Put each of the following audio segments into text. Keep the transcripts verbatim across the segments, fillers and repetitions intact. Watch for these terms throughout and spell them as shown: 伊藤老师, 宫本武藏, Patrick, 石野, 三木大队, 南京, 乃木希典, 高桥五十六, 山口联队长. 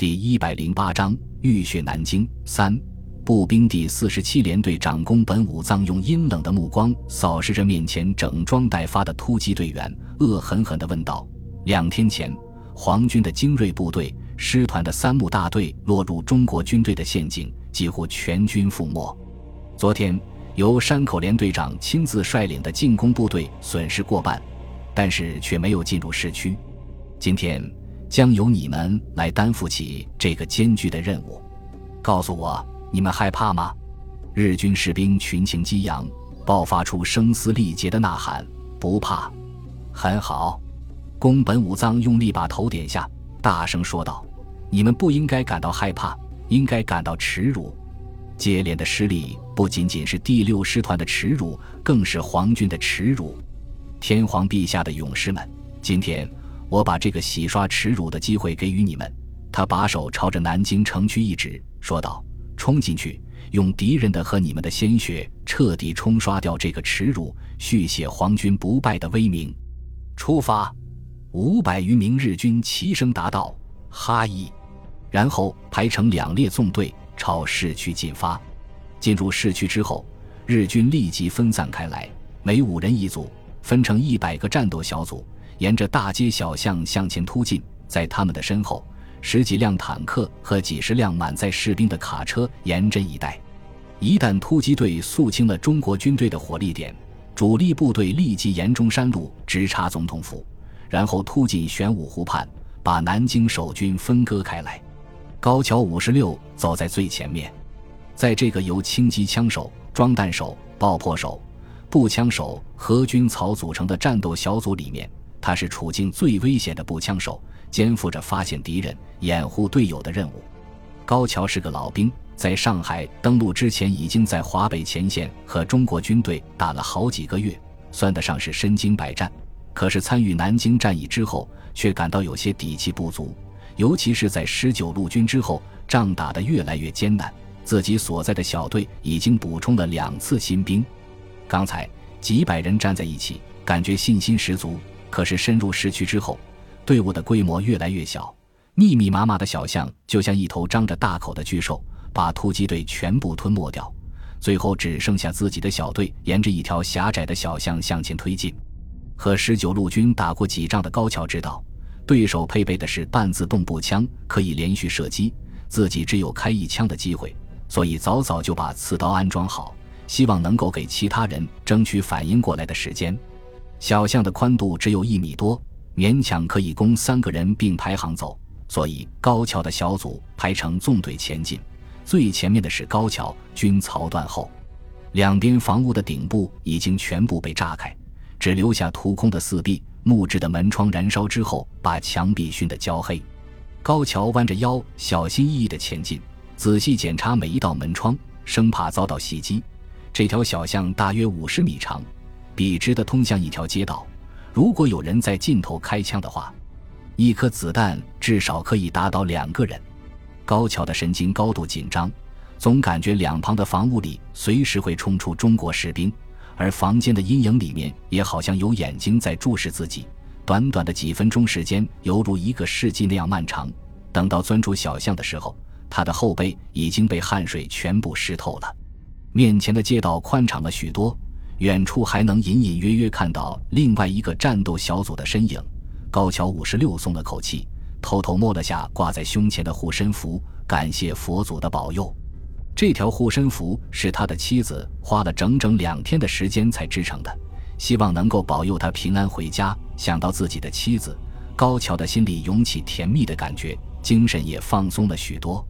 第一百零八章浴血南京三。步兵第四十七联队长宫本武藏用阴冷的目光扫视着面前整装待发的突击队员，恶狠狠地问道：“两天前，皇军的精锐部队、师团的三木大队落入中国军队的陷阱，几乎全军覆没。昨天，由山口联队长亲自率领的进攻部队损失过半，但是却没有进入市区。今天，将由你们来担负起这个艰巨的任务。告诉我，你们害怕吗？”日军士兵群情激扬，爆发出声嘶力竭的呐喊：“不怕！”“很好。”宫本武藏用力把头点下，大声说道：“你们不应该感到害怕，应该感到耻辱。接连的失利不仅仅是第六师团的耻辱，更是皇军的耻辱。天皇陛下的勇士们，今天我把这个洗刷耻辱的机会给予你们。”他把手朝着南京城区一指，说道：“冲进去，用敌人的和你们的鲜血彻底冲刷掉这个耻辱，续写皇军不败的威名。”出发！五百余名日军齐声答道：“哈伊！”然后排成两列纵队朝市区进发。进入市区之后，日军立即分散开来，每五人一组，分成一百个战斗小组，沿着大街小巷向前突进。在他们的身后，十几辆坦克和几十辆满载士兵的卡车严阵以待。一旦突击队肃清了中国军队的火力点，主力部队立即沿中山路直插总统府，然后突进玄武湖畔，把南京守军分割开来。高桥五十六走在最前面，在这个由轻机枪手、装弹手、爆破手、步枪手和军草组成的战斗小组里面，他是处境最危险的步枪手，肩负着发现敌人、掩护队友的任务。高桥是个老兵，在上海登陆之前已经在华北前线和中国军队打了好几个月，算得上是身经百战。可是参与南京战役之后，却感到有些底气不足，尤其是在十九路军之后，仗打得越来越艰难。自己所在的小队已经补充了两次新兵，刚才几百人站在一起，感觉信心十足。可是深入市区之后，队伍的规模越来越小，密密麻麻的小巷就像一头张着大口的巨兽，把突击队全部吞没掉。最后只剩下自己的小队沿着一条狭窄的小巷向前推进。和十九路军打过几仗的高桥知道，对手配备的是半自动步枪，可以连续射击，自己只有开一枪的机会，所以早早就把刺刀安装好，希望能够给其他人争取反应过来的时间。小巷的宽度只有一米多，勉强可以供三个人并排行走，所以高桥的小组排成纵队前进，最前面的是高桥，军曹断后。两边房屋的顶部已经全部被炸开，只留下涂空的四壁，木质的门窗燃烧之后，把墙壁熏得焦黑。高桥弯着腰，小心翼翼地前进，仔细检查每一道门窗，生怕遭到袭击。这条小巷大约五十米长，笔直的通向一条街道，如果有人在尽头开枪的话，一颗子弹至少可以打倒两个人。高桥的神经高度紧张，总感觉两旁的房屋里随时会冲出中国士兵，而房间的阴影里面也好像有眼睛在注视自己。短短的几分钟时间犹如一个世纪那样漫长，等到钻出小巷的时候，他的后背已经被汗水全部湿透了。面前的街道宽敞了许多，远处还能隐隐约约看到另外一个战斗小组的身影。高桥五十六松了口气，偷偷摸了下挂在胸前的护身符，感谢佛祖的保佑。这条护身符是他的妻子花了整整两天的时间才织成的，希望能够保佑他平安回家。想到自己的妻子，高桥的心里涌起甜蜜的感觉，精神也放松了许多。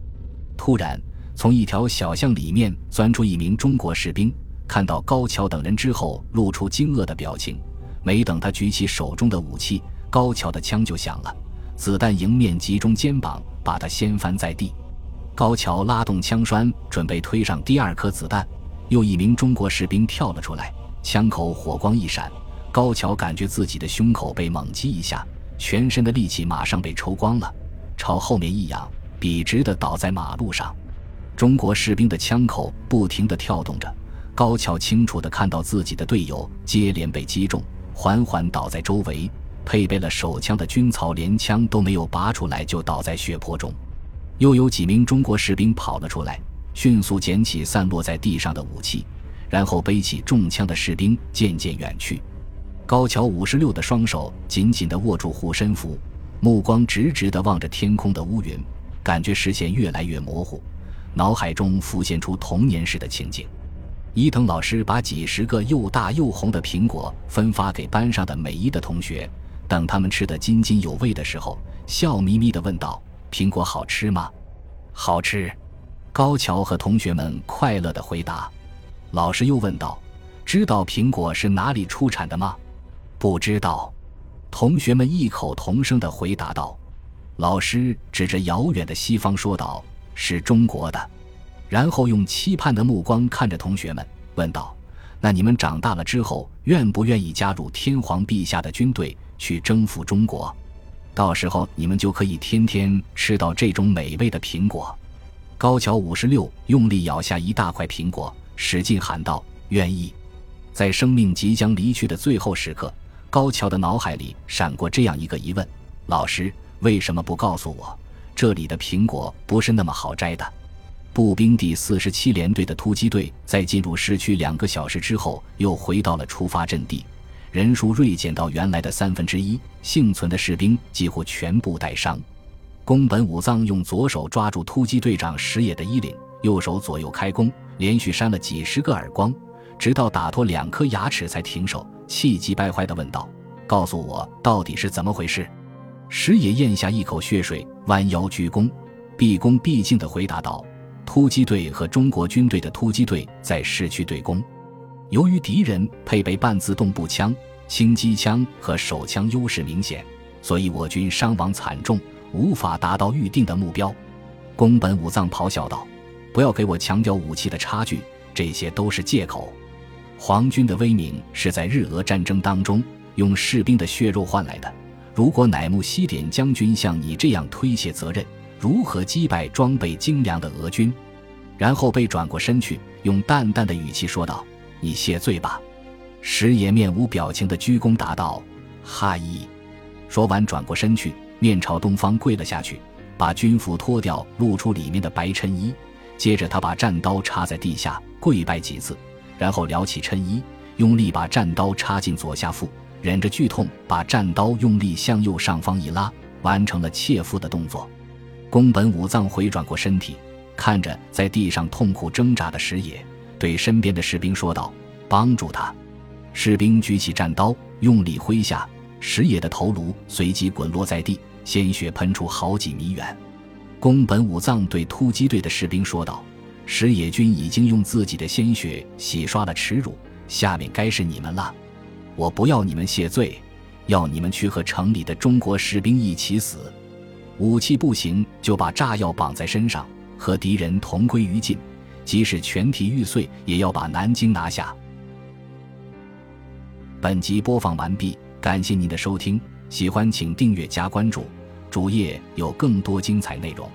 突然，从一条小巷里面钻出一名中国士兵，看到高桥等人之后，露出惊愕的表情。没等他举起手中的武器，高桥的枪就响了，子弹迎面击中肩膀，把他掀翻在地。高桥拉动枪栓，准备推上第二颗子弹，又一名中国士兵跳了出来，枪口火光一闪，高桥感觉自己的胸口被猛击一下，全身的力气马上被抽光了，朝后面一仰，笔直地倒在马路上。中国士兵的枪口不停地跳动着，高桥清楚地看到自己的队友接连被击中，缓缓倒在周围。配备了手枪的军曹连枪都没有拔出来，就倒在血泊中。又有几名中国士兵跑了出来，迅速捡起散落在地上的武器，然后背起中枪的士兵渐渐远去。高桥五十六的双手紧紧地握住护身符，目光直直地望着天空的乌云，感觉视线越来越模糊，脑海中浮现出童年时的情景。伊藤老师把几十个又大又红的苹果分发给班上的每一个同学，等他们吃得津津有味的时候，笑眯眯地问道：“苹果好吃吗？”“好吃。”高桥和同学们快乐地回答。老师又问道：“知道苹果是哪里出产的吗？”“不知道。”同学们异口同声地回答道。老师指着遥远的西方说道：“是中国的。”然后用期盼的目光看着同学们，问道：“那你们长大了之后，愿不愿意加入天皇陛下的军队，去征服中国？到时候你们就可以天天吃到这种美味的苹果。”高桥五十六用力咬下一大块苹果，使劲喊道：“愿意！”在生命即将离去的最后时刻，高桥的脑海里闪过这样一个疑问：老师为什么不告诉我，这里的苹果不是那么好摘的？步兵第四十七联队的突击队在进入市区两个小时之后又回到了出发阵地，人数锐减到原来的三分之一，幸存的士兵几乎全部带伤。宫本武藏用左手抓住突击队长石野的衣领，右手左右开弓，连续扇了几十个耳光，直到打脱两颗牙齿才停手，气急败坏地问道：“告诉我到底是怎么回事？”石野咽下一口血水，弯腰鞠躬，毕恭毕敬地回答道：“突击队和中国军队的突击队在市区对攻，由于敌人配备半自动步枪、轻机枪和手枪，优势明显，所以我军伤亡惨重，无法达到预定的目标。”宫本武藏咆哮道：“不要给我强调武器的差距，这些都是借口。皇军的威名是在日俄战争当中用士兵的血肉换来的，如果乃木希典将军像你这样推卸责任，如何击败装备精良的俄军？”然后被转过身去，用淡淡的语气说道：“你谢罪吧。”石野面无表情的鞠躬答道：“哈伊。”说完转过身去，面朝东方跪了下去，把军服脱掉，露出里面的白衬衣。接着他把战刀插在地下，跪拜几次，然后撩起衬衣，用力把战刀插进左下腹，忍着剧痛把战刀用力向右上方一拉，完成了切腹的动作。宫本武藏回转过身体，看着在地上痛苦挣扎的石野，对身边的士兵说道：“帮助他。”士兵举起战刀，用力挥下，石野的头颅随即滚落在地，鲜血喷出好几米远。宫本武藏对突击队的士兵说道：“石野军已经用自己的鲜血洗刷了耻辱，下面该是你们了。我不要你们谢罪，要你们去和城里的中国士兵一起死。武器不行就把炸药绑在身上，和敌人同归于尽，即使全体玉碎也要把南京拿下。”本集播放完毕，感谢您的收听，喜欢请订阅加关注，主页有更多精彩内容。